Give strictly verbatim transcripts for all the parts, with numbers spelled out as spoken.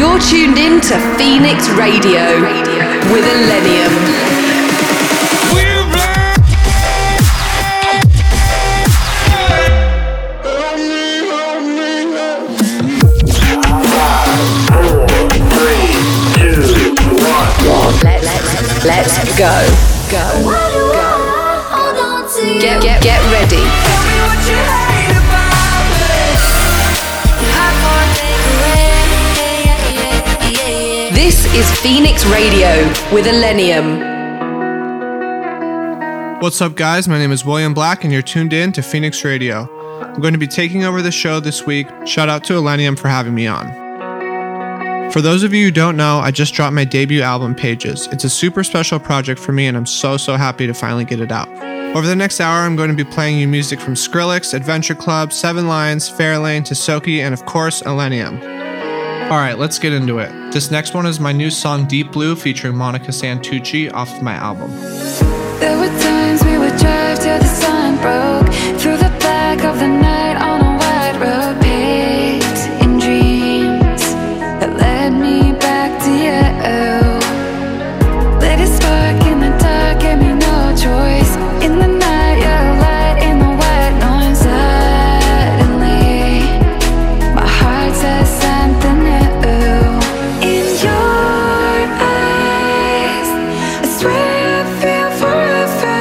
You're tuned in to Phoenix Radio, Radio. With ILLENIUM. Let's go. Go. Go. Get, get, get ready. This is Phoenix Radio with ILLENIUM. What's up, guys? My name is William Black, and you're tuned in to Phoenix Radio. I'm going to be taking over the show this week. Shout out to ILLENIUM for having me on. For those of you who don't know, I just dropped my debut album, Pages. It's a super special project for me, and I'm so, so happy to finally get it out. Over the next hour, I'm going to be playing you music from Skrillex, Adventure Club, Seven Lions, Fairlane, Tisoki, and of course, ILLENIUM. Alright, let's get into it. This next one is my new song, Deep Blue, featuring Monica Santucci off of my album. There were times we would drive till the sun broke, through the back of the night on a wide road paved in dreams. Me back to you. Let it spark in the dark, give me no choice. In the night, you're a light in the white noise. Suddenly, my heart says something new. In your eyes, I swear I feel forever,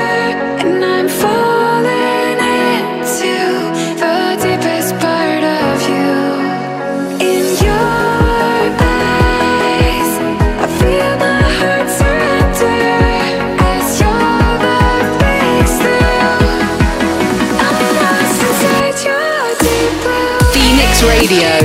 and I'm falling into the deepest part of you. In your Radio.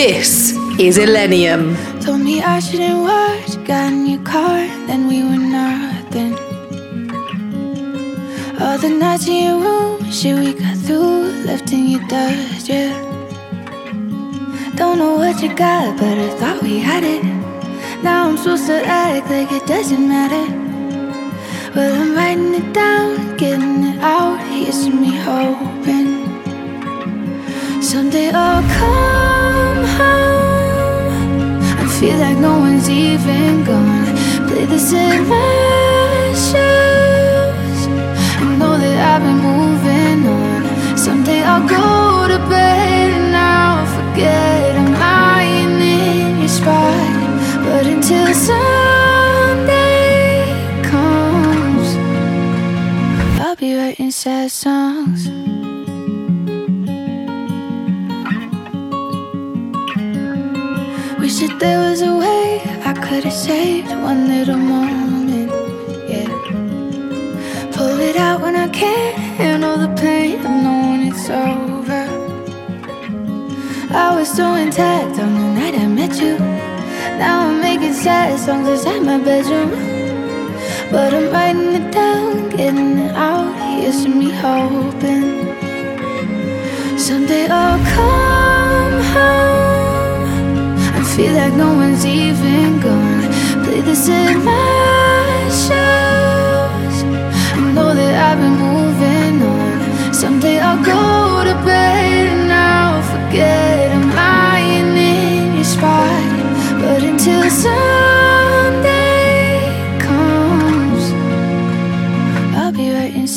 This is ILLENIUM. Told me I shouldn't watch. Got in your car, then we were nothing. All the nights in your room, shit we got through, left in your dust, yeah. Don't know what you got, but I thought we had it. Now I'm supposed to act like it doesn't matter. Well, I'm writing it down, getting it out. Here's to me hoping someday I'll come. I feel like no one's even gone. Play this in my shoes. I know that I've been moving on. Someday I'll go to bed and I'll forget I'm lying in your spot. But until someday sad songs. Wish that there was a way I could have saved one little moment, yeah. Pull it out when I can, and all the pain of knowing it's over. I was so intact on the night I met you. Now I'm making sad songs inside my bedroom. But I'm writing it down, getting it out. Here's to me hoping someday I'll come home and feel like no one's even gone. Play this in my shoes and know that I've been moving on. Someday I'll go to bed and I'll forget I'm lying in your spot. But until someday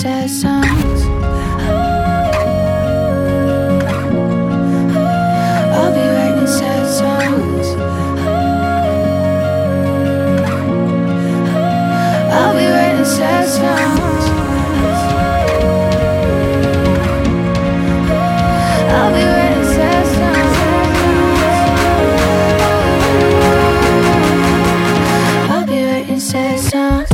sad songs, I'll be writing sad songs, I'll be writing sad songs, I'll be writing sad songs, I'll be writing sad songs.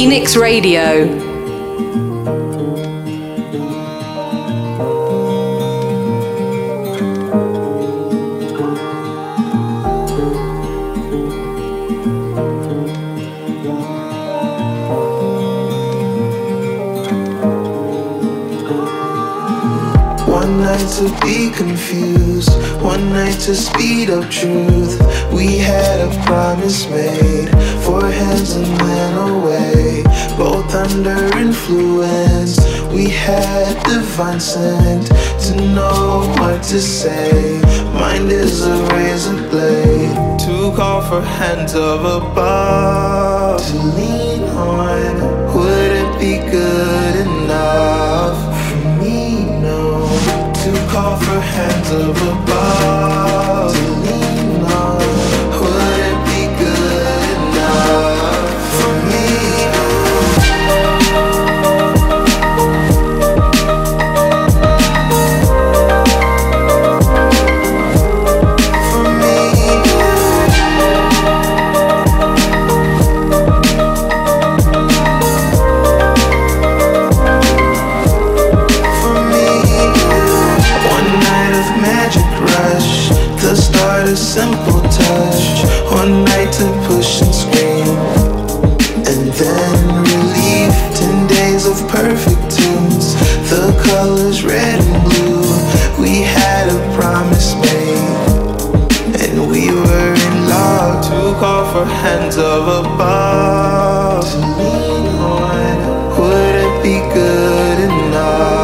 Phoenix Radio. To be confused, one night to speed up truth. We had a promise made, four hands and ran away. Both under influence, we had divine scent to know what to say. Mind is a razor blade, to call for hands of above to lean on. Would it be good enough? Call for hands of above to lean on. Would it be good enough for me? For me. For me. Magic rush, the start a simple touch. One night to push and scream, and then relief. Ten days of perfect tunes, the colors red and blue. We had a promise made, and we were in love. To call for hands of above to lean on. Would it be good enough?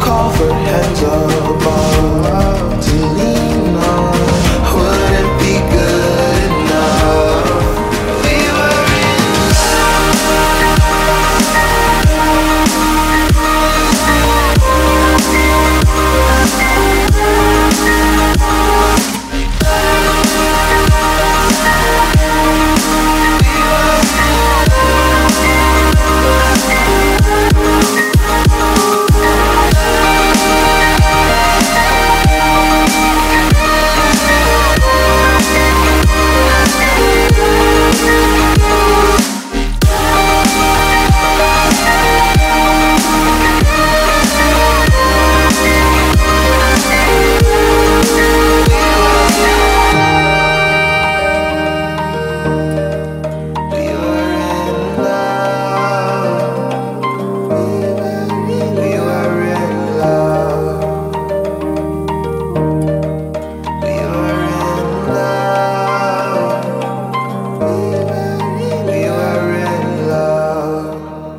Call for hands of above to lean on. Would it be good enough? We were in love. We were in love.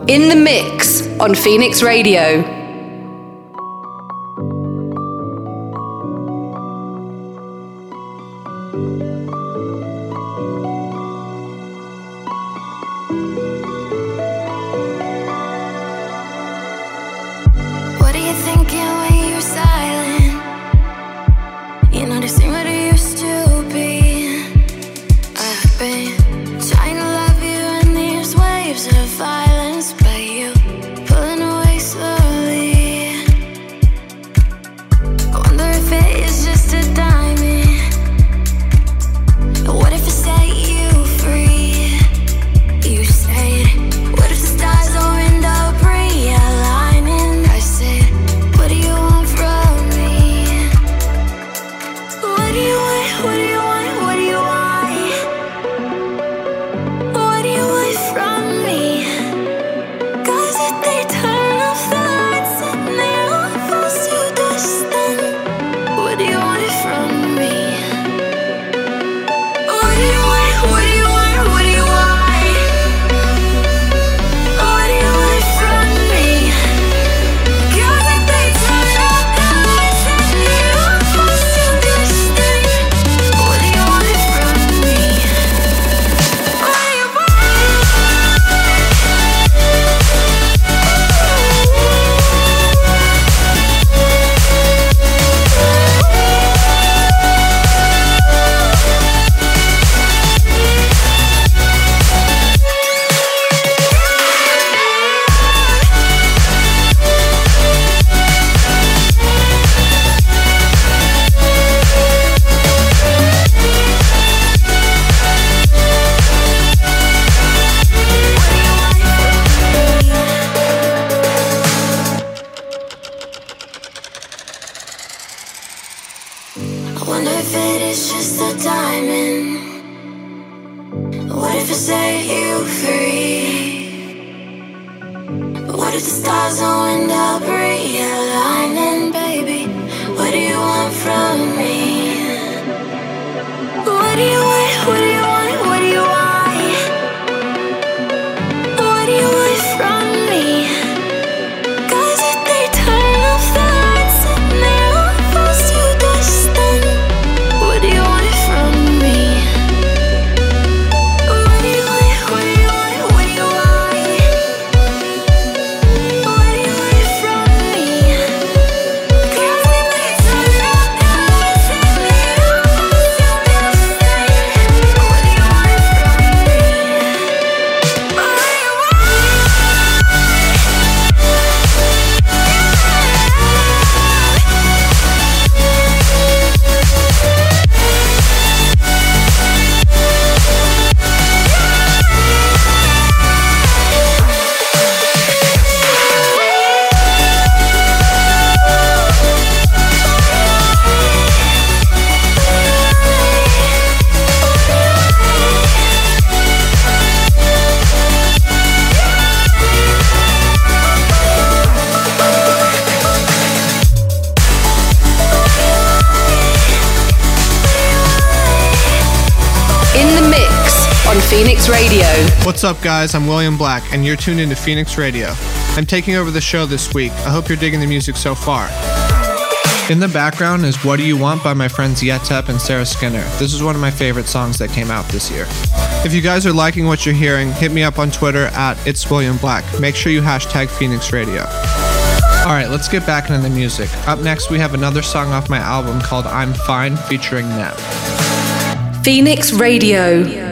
In the mix on Phoenix Radio. But you pulling away slowly. Wonder if it is just a diamond. What if I set you free? What if the stars don't end up realigning, baby? What do you want from me? What do you want? What do you want? What do you want? What do you want from me? Phoenix Radio. What's up, guys? I'm William Black, and you're tuned into Phoenix Radio. I'm taking over the show this week. I hope you're digging the music so far. In the background is What Do You Want by my friends Yetep and Sarah Skinner. This is one of my favorite songs that came out this year. If you guys are liking what you're hearing, hit me up on Twitter at It's William Black. Make sure you hashtag Phoenix Radio. Alright, let's get back into the music. Up next, we have another song off my album called I'm Fine featuring Neph. Phoenix Radio.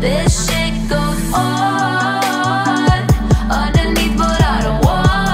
This shit goes on underneath, but I don't want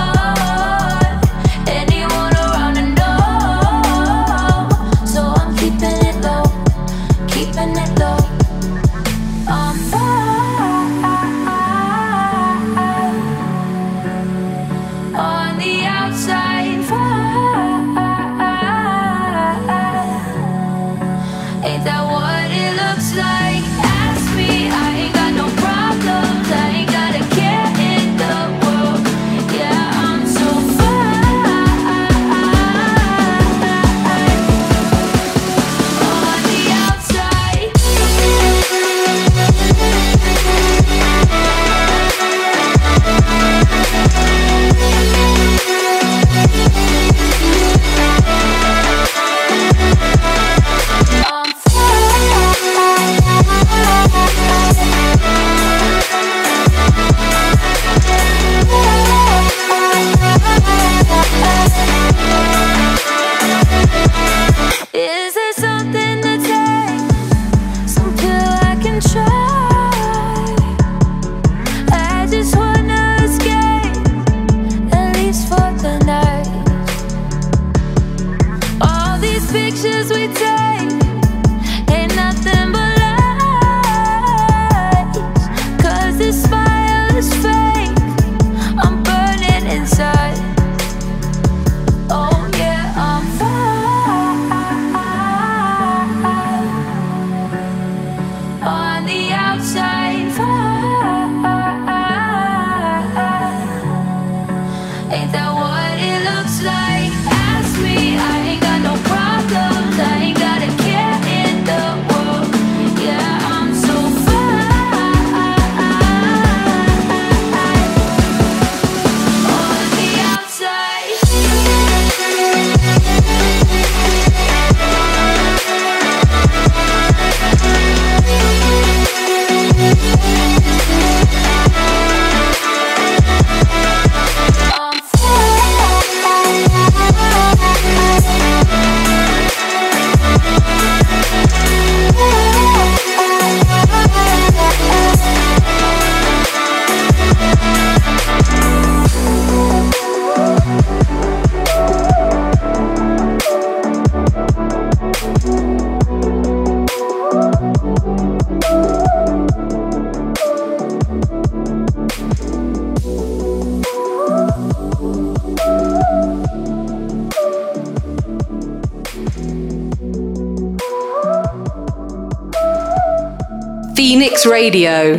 Phoenix Radio.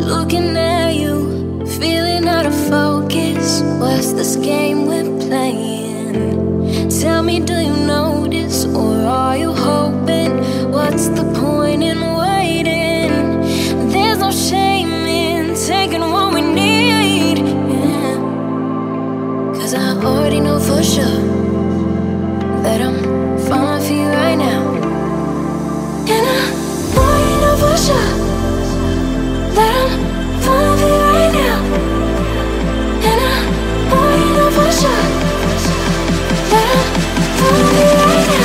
Looking at you, feeling out of focus. What's this game we're playing? Tell me, do you notice or are you hoping? What's the point in waiting? There's no shame in taking what we need, yeah. Cause I already know for sure that I'm falling for you right now. And I already know for sure that I'm falling for you right now. And I already know for sure that I'm falling for you right now.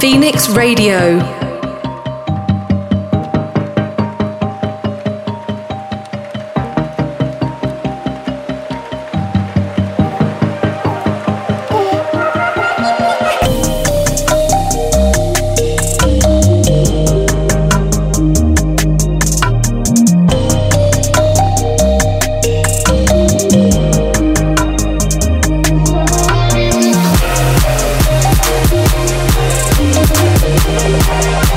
Phoenix Radio. We'll be right back.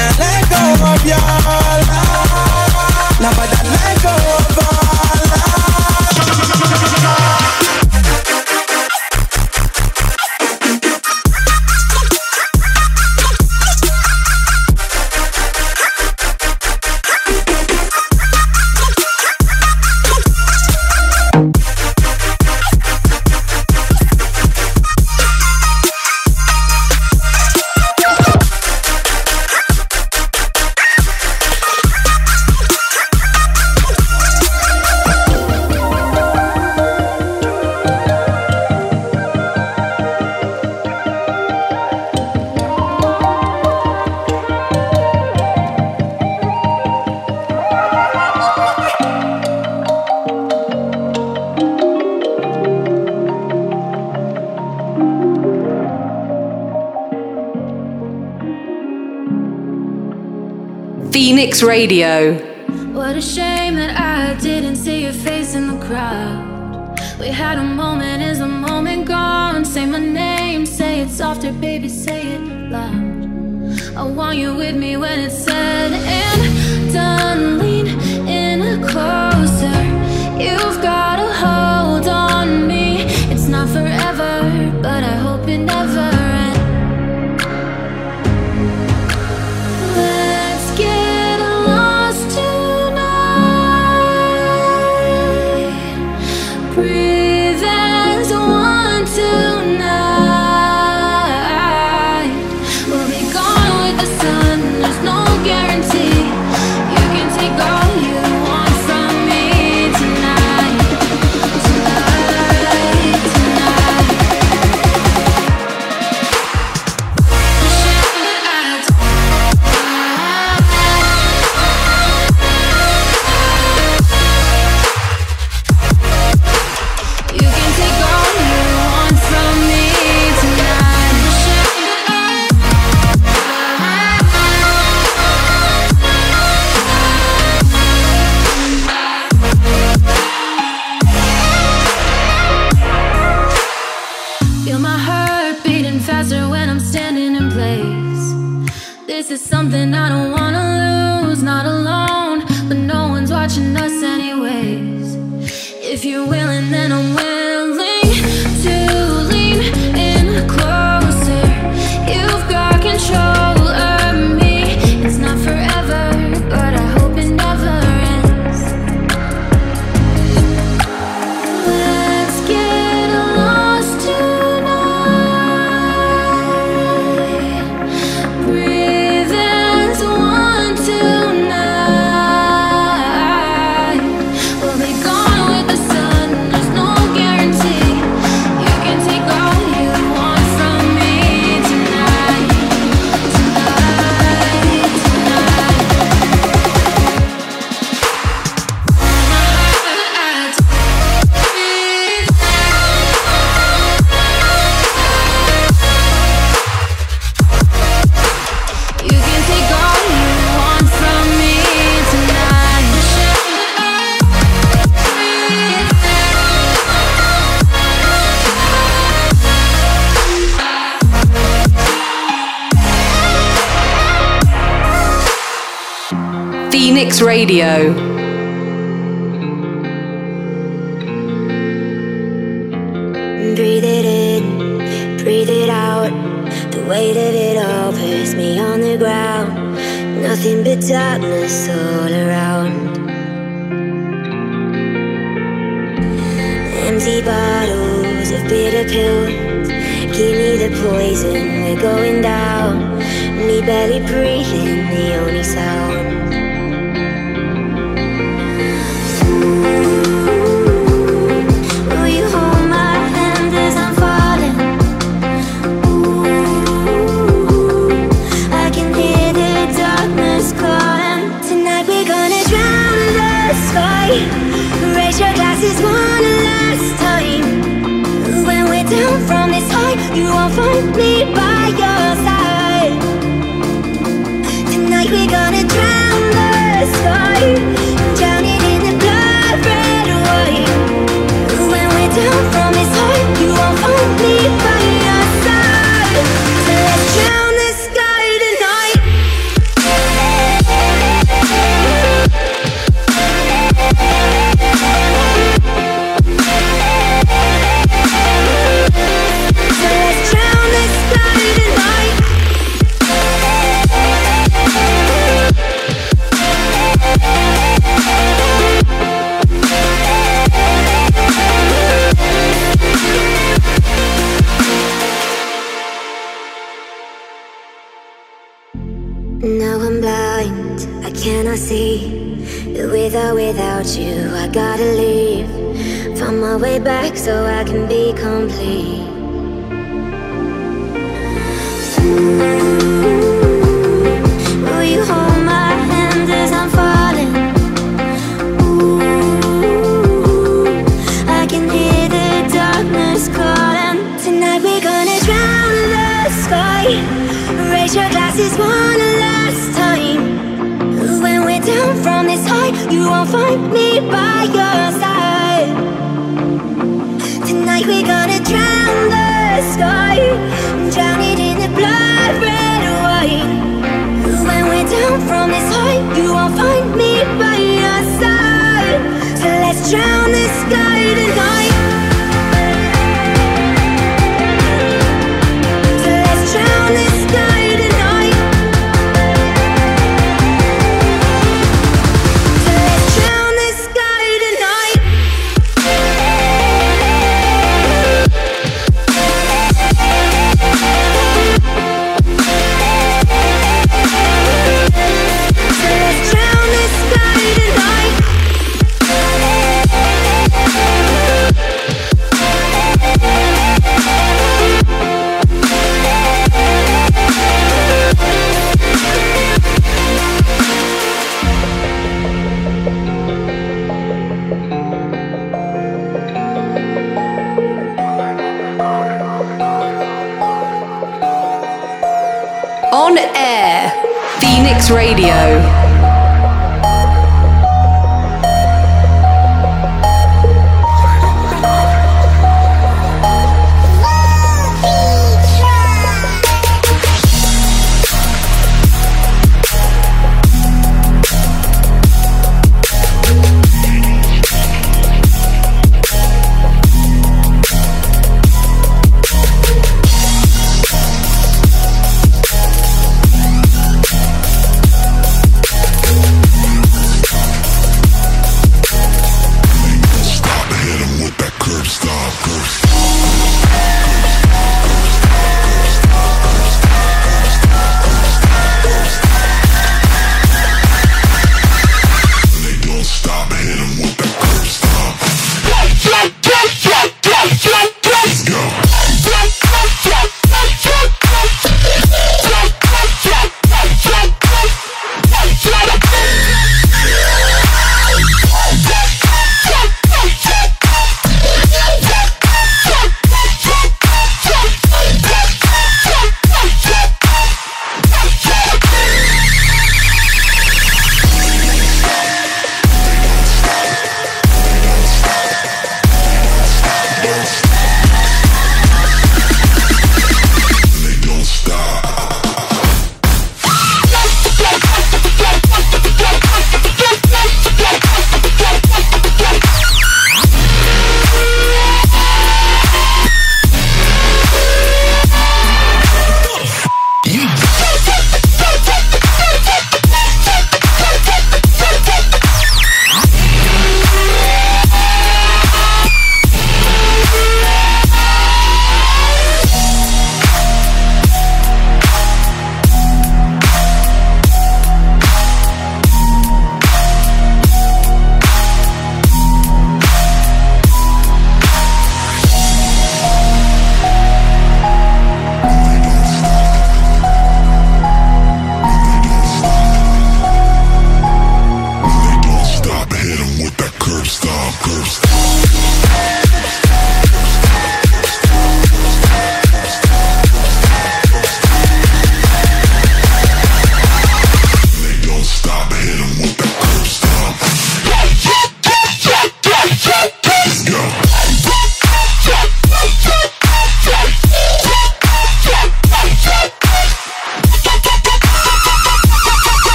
can't let go of your love. Now but I let go of all Phoenix Radio. What a shame that I didn't see your face in the crowd. We had a moment, is the moment gone? Say my name, say it softer, baby, say it loud. I want you with me when it's said and done. Lean in closer, you've got a hold on me. It's not forever, but I hope it never ends. Let's get Phoenix Radio. Down the sky tonight. Can I see that with or without you I gotta leave? Find my way back so I can be complete. Mm-hmm. Will you hold my hand as I'm falling? Ooh, I can hear the darkness calling. Tonight we're gonna drown in the sky. Raise your glasses one last time. When we're down from this high, you won't find me by your side. Tonight we're gonna drown the sky, drown it in the blood red wine. When we're down from this high, you won't find me by your side. So let's drown the sky tonight. So let's drown the sky tonight. Radio.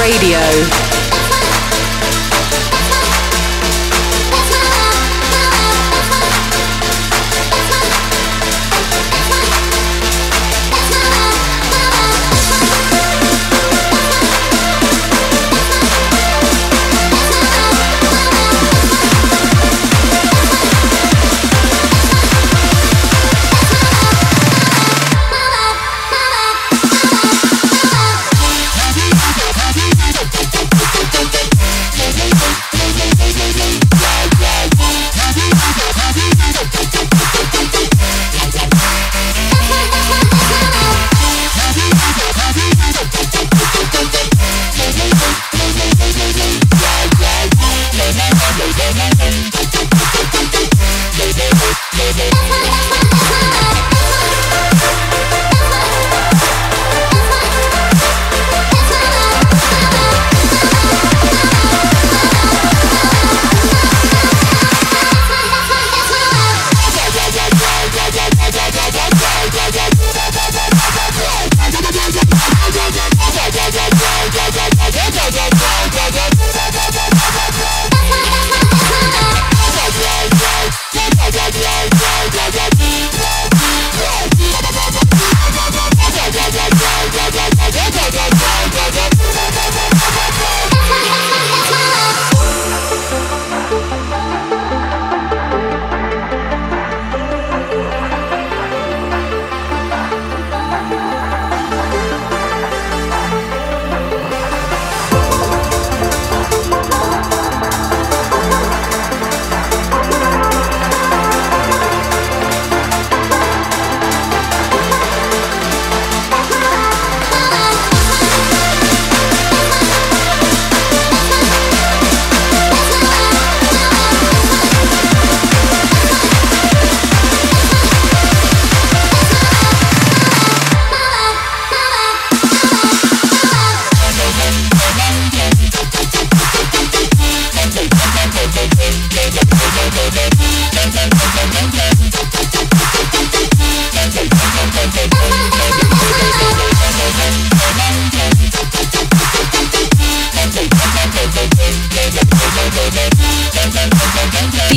Radio.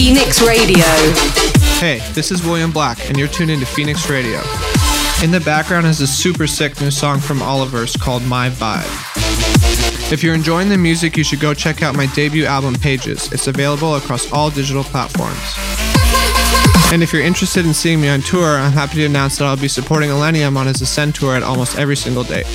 Phoenix Radio. Hey, this is William Black, and you're tuned into Phoenix Radio. In the background is a super sick new song from Oliver called My Vibe. If you're enjoying the music, you should go check out my debut album, Pages. It's available across all digital platforms. And if you're interested in seeing me on tour, I'm happy to announce that I'll be supporting ILLENIUM on his Ascend tour at almost every single date.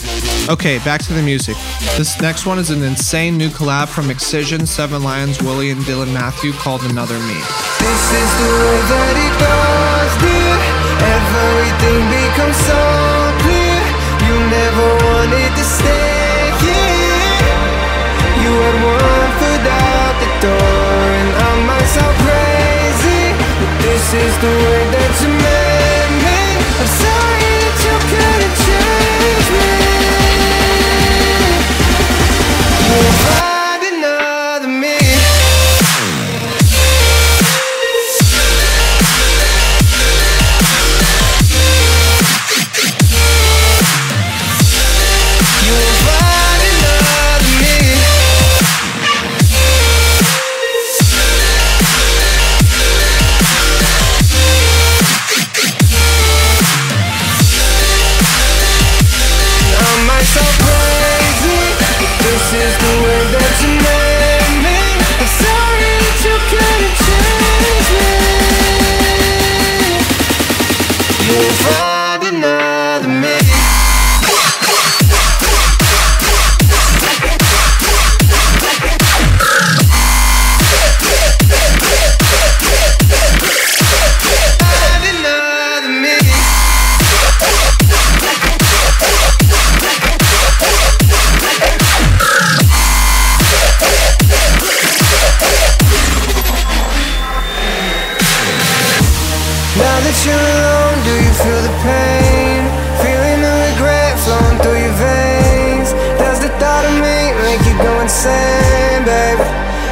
Okay, back to the music. This next one is an insane new collab from Excision, Seven Lions, Willie, and Dylan Matthew called Another Me. This is the way that it goes, dear. Everything becomes so clear. You never wanted to stay here. You had one foot out the door, and I'm myself crazy. But this is the way that you made me. I'm sorry that you couldn't change me.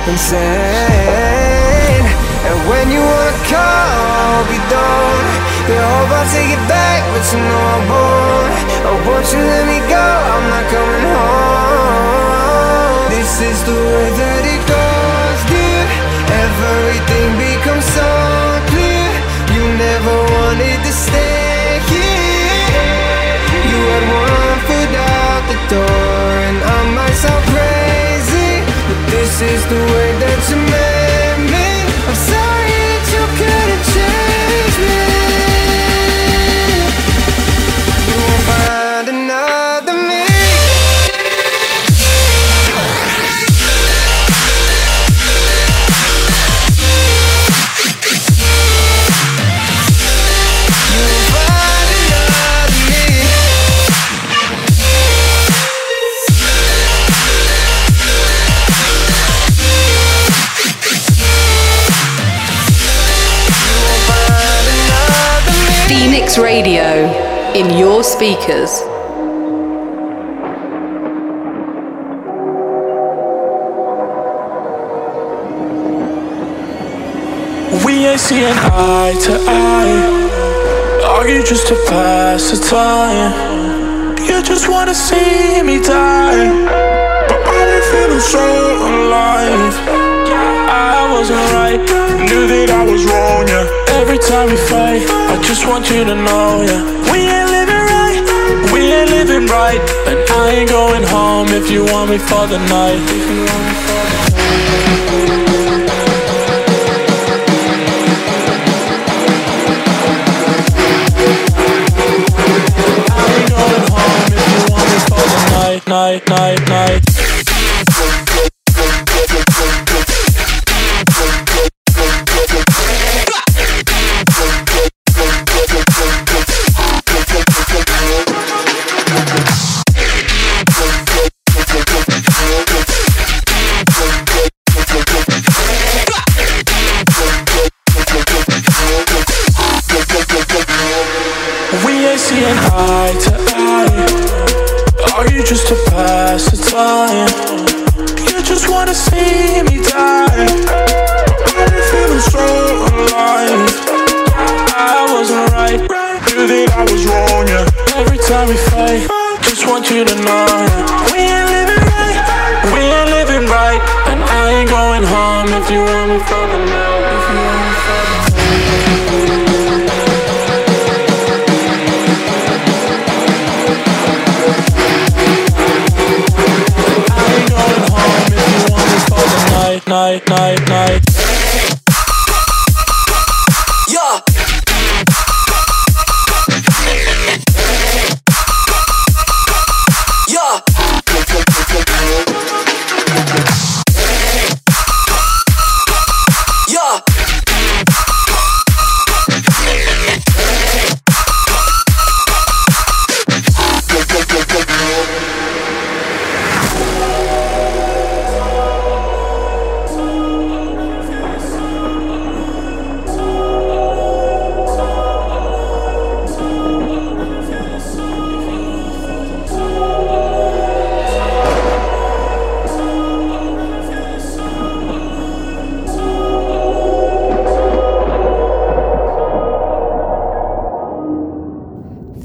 Insane. And when you wanna call, be done. You hope I'll take it back, but you know I won't. Oh, won't you let me go? I'm not coming home. door, and I might sound crazy, but this is the way that you made me. I'm sorry that you couldn't change me. You won't find another me. Phoenix Radio, in your speakers. We ain't seeing eye to eye. Are you just to pass the time? You just wanna see me die. But I ain't feeling so alive. I wasn't right, knew that I was wrong, yeah. Every time we fight, I just want you to know, yeah. We ain't living right, we ain't living right. And I ain't going home if you want me for the night. If you want me for the night. I ain't going home if you want me for the night, night, night, night.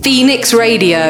Phoenix Radio.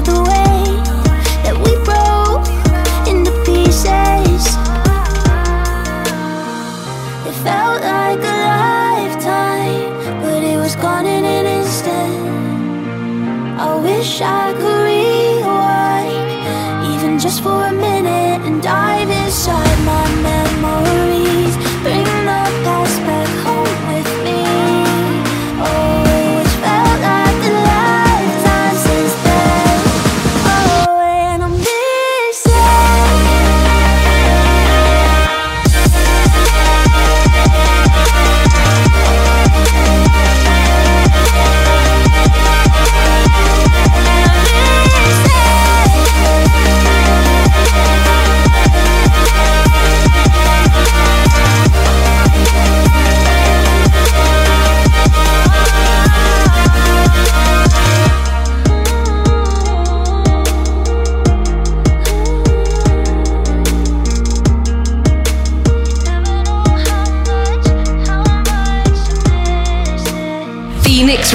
about the way that we broke into pieces. It felt like a lifetime, but it was gone in an instant. I wish I could rewind, even just for a minute, and dive inside my memories. Bring the past back home with me. Oh, Phoenix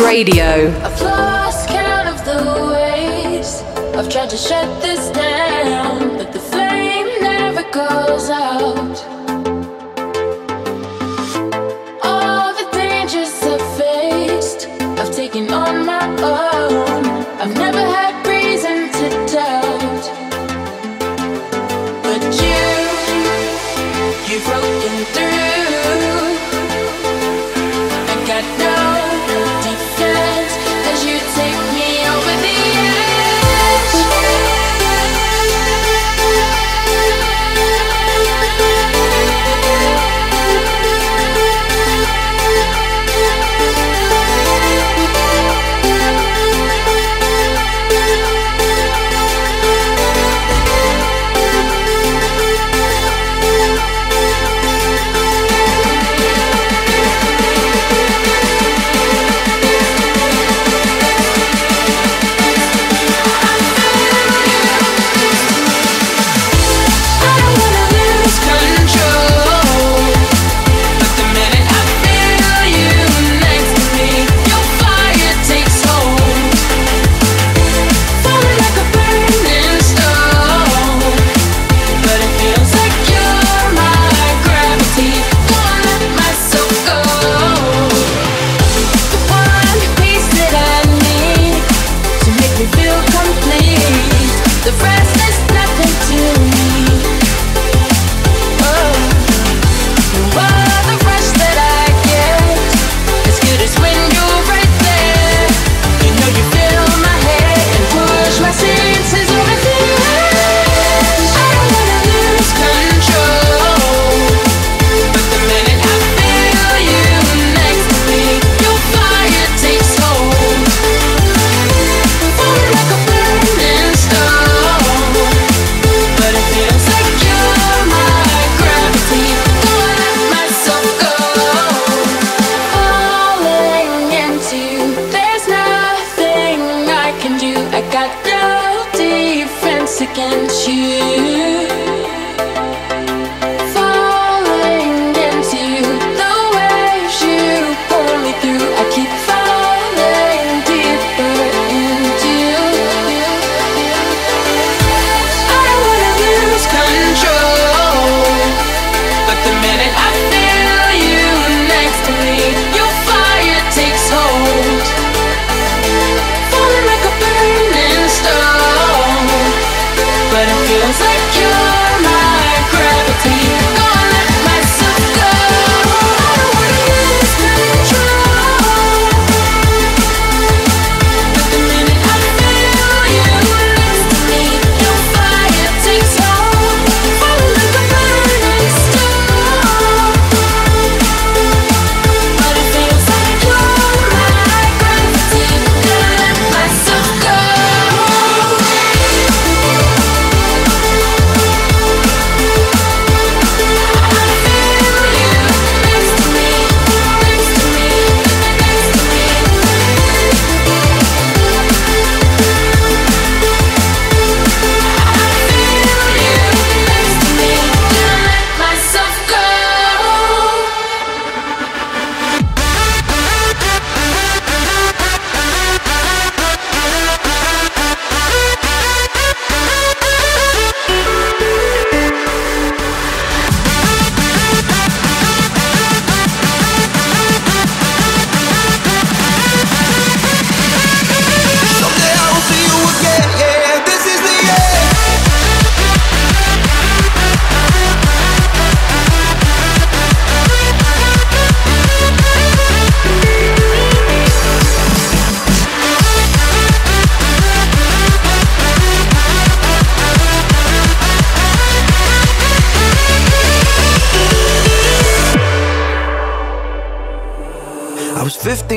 Radio. Radio. I've lost count of the ways I've tried to shut this down, but the flame never goes out. All the dangers I've faced, I've taken on my own. I've never had reason to doubt. But you, you've broken through. I got no defense as you take me over the edge.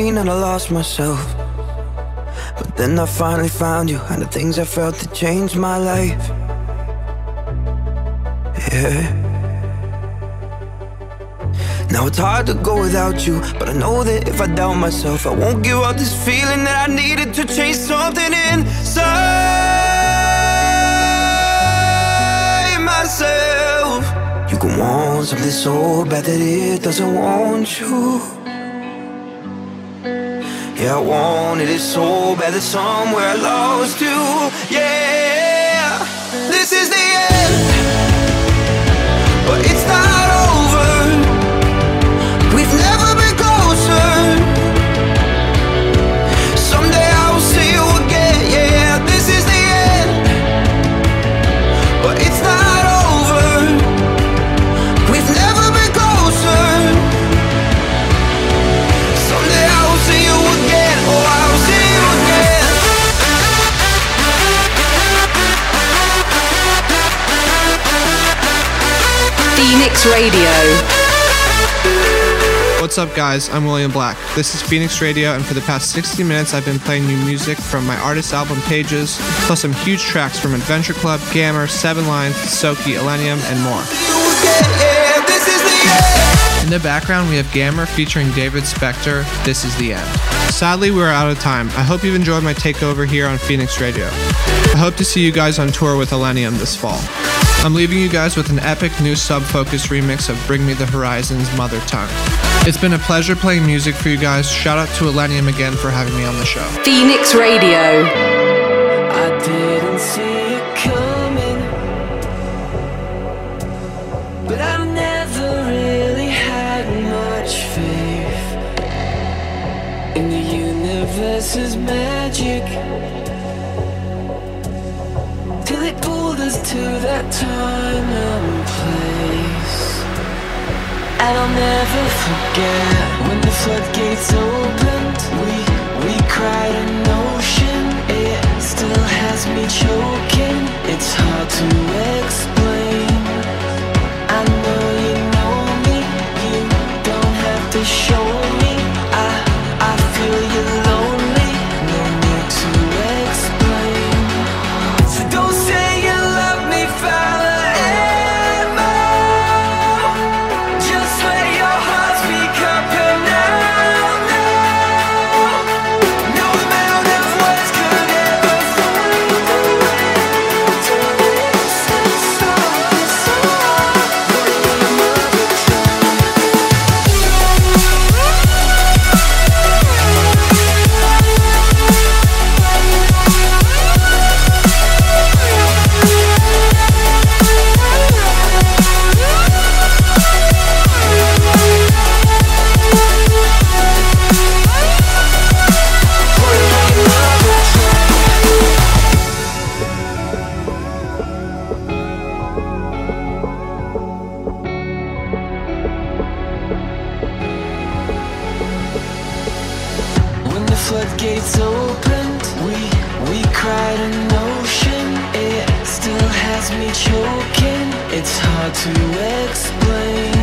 And I lost myself, but then I finally found you, and the things I felt that changed my life. Yeah. Now it's hard to go without you, but I know that if I doubt myself, I won't give up this feeling that I needed to change something inside myself. You can want something so bad that it doesn't want you. Yeah, I wanted it so bad that somewhere I lost you. Yeah, this is the end, but it's not over. We've never been closer. Someday I will see you again. Yeah, this is the end, but it's not over. We've never been closer. Someday I will see you again. Phoenix Radio. What's up, guys? I'm William Black. This is Phoenix Radio, and for the past sixty minutes, I've been playing new music from my artist album Pages, plus some huge tracks from Adventure Club, Gammer, Seven Lions, Tisoki, ILLENIUM, and more. In the background, we have Gammer featuring David Spector, This Is The End. Sadly, we're out of time. I hope you've enjoyed my takeover here on Phoenix Radio. I hope to see you guys on tour with ILLENIUM this fall. I'm leaving you guys with an epic new Sub-focus remix of Bring Me the Horizon's Mother Tongue. It's been a pleasure playing music for you guys. Shout out to ILLENIUM again for having me on the show. Phoenix Radio. I didn't see it coming, but I never really had much faith in the universe's magic. To that time and place, and I'll never forget when the floodgates opened. We we cried an ocean. It still has me choking. It's hard to explain. I know you know me. You don't have to show me. I I feel you lonely. No need to explain. So don't say. inside an ocean. It still has me choking. It's hard to explain.